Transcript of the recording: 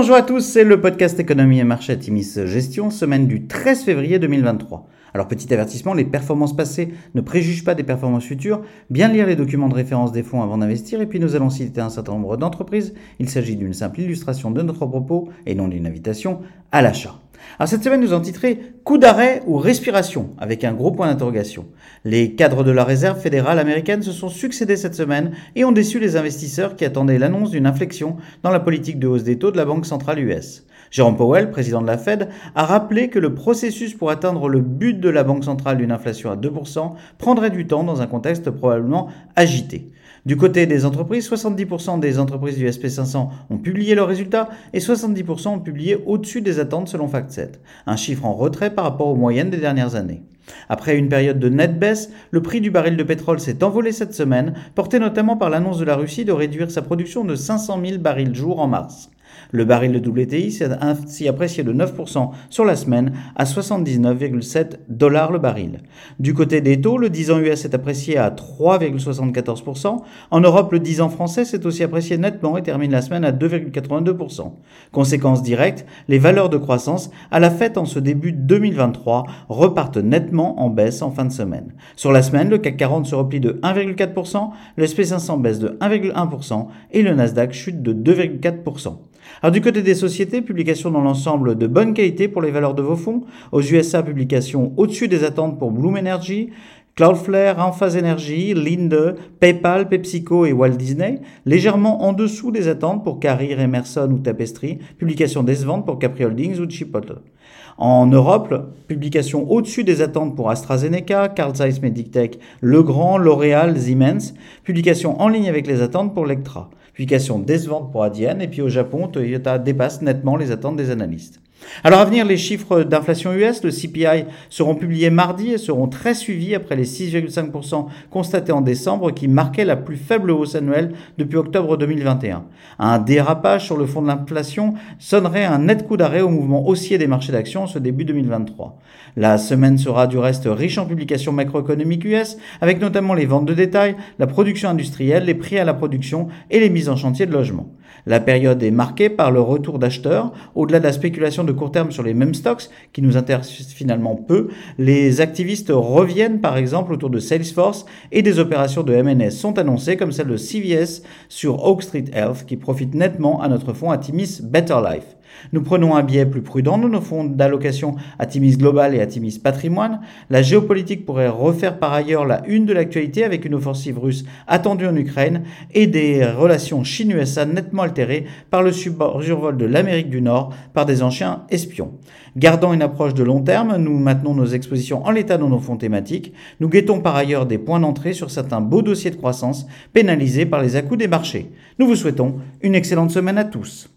Bonjour à tous, c'est le podcast Économie et Marché à Timis Gestion, semaine du 13 février 2023. Alors petit avertissement, les performances passées ne préjugent pas des performances futures, bien lire les documents de référence des fonds avant d'investir et puis nous allons citer un certain nombre d'entreprises. Il s'agit d'une simple illustration de notre propos et non d'une invitation à l'achat. Alors cette semaine, nous avons titré « Coup d'arrêt ou respiration ?» avec un gros point d'interrogation. Les cadres de la réserve fédérale américaine se sont succédés cette semaine et ont déçu les investisseurs qui attendaient l'annonce d'une inflexion dans la politique de hausse des taux de la Banque centrale US. Jérôme Powell, président de la Fed, a rappelé que le processus pour atteindre le but de la Banque centrale d'une inflation à 2% prendrait du temps dans un contexte probablement agité. Du côté des entreprises, 70% des entreprises du SP500 ont publié leurs résultats et 70% ont publié au-dessus des attentes selon FactSet, un chiffre en retrait par rapport aux moyennes des dernières années. Après une période de nette baisse, le prix du baril de pétrole s'est envolé cette semaine, porté notamment par l'annonce de la Russie de réduire sa production de 500 000 barils jour en mars. Le baril de WTI s'est ainsi apprécié de 9% sur la semaine à $79,7 le baril. Du côté des taux, le 10 ans US est apprécié à 3,74%. En Europe, le 10 ans français s'est aussi apprécié nettement et termine la semaine à 2,82%. Conséquence directe, les valeurs de croissance à la fête en ce début 2023 repartent nettement en baisse en fin de semaine. Sur la semaine, le CAC 40 se replie de 1,4%, le SP500 baisse de 1,1% et le Nasdaq chute de 2,4%. Alors du côté des sociétés, publication dans l'ensemble de bonne qualité pour les valeurs de vos fonds. Aux USA, publication au-dessus des attentes pour Bloom Energy, Cloudflare, Enphase Energy, Linde, PayPal, PepsiCo et Walt Disney, légèrement en dessous des attentes pour Carrier, Emerson ou Tapestry, publication décevante pour Capri Holdings ou Chipotle. En Europe, publication au-dessus des attentes pour AstraZeneca, Carl Zeiss, MedicTech, Legrand, L'Oréal, Siemens, publication en ligne avec les attentes pour Lectra, publication décevante pour Adyen et puis au Japon, Toyota dépasse nettement les attentes des analystes. Alors à venir, les chiffres d'inflation US, le CPI, seront publiés mardi et seront très suivis après les 6,5% constatés en décembre qui marquaient la plus faible hausse annuelle depuis octobre 2021. Un dérapage sur le fond de l'inflation sonnerait un net coup d'arrêt au mouvement haussier des marchés d'actions en ce début 2023. La semaine sera du reste riche en publications macroéconomiques US, avec notamment les ventes de détail, la production industrielle, les prix à la production et les mises en chantier de logements. La période est marquée par le retour d'acheteurs, au-delà de la spéculation de court terme sur les mêmes stocks, qui nous intéressent finalement peu. Les activistes reviennent par exemple autour de Salesforce et des opérations de M&A sont annoncées comme celle de CVS sur Oak Street Health qui profite nettement à notre fonds Atimis Better Life. Nous prenons un biais plus prudent de nos fonds d'allocation Atimis Global et Atimis Patrimoine. La géopolitique pourrait refaire par ailleurs la une de l'actualité avec une offensive russe attendue en Ukraine et des relations Chine-USA nettement altérées par le survol de l'Amérique du Nord par des engins espions. Gardant une approche de long terme, nous maintenons nos expositions en l'état dans nos fonds thématiques. Nous guettons par ailleurs des points d'entrée sur certains beaux dossiers de croissance pénalisés par les à-coups des marchés. Nous vous souhaitons une excellente semaine à tous.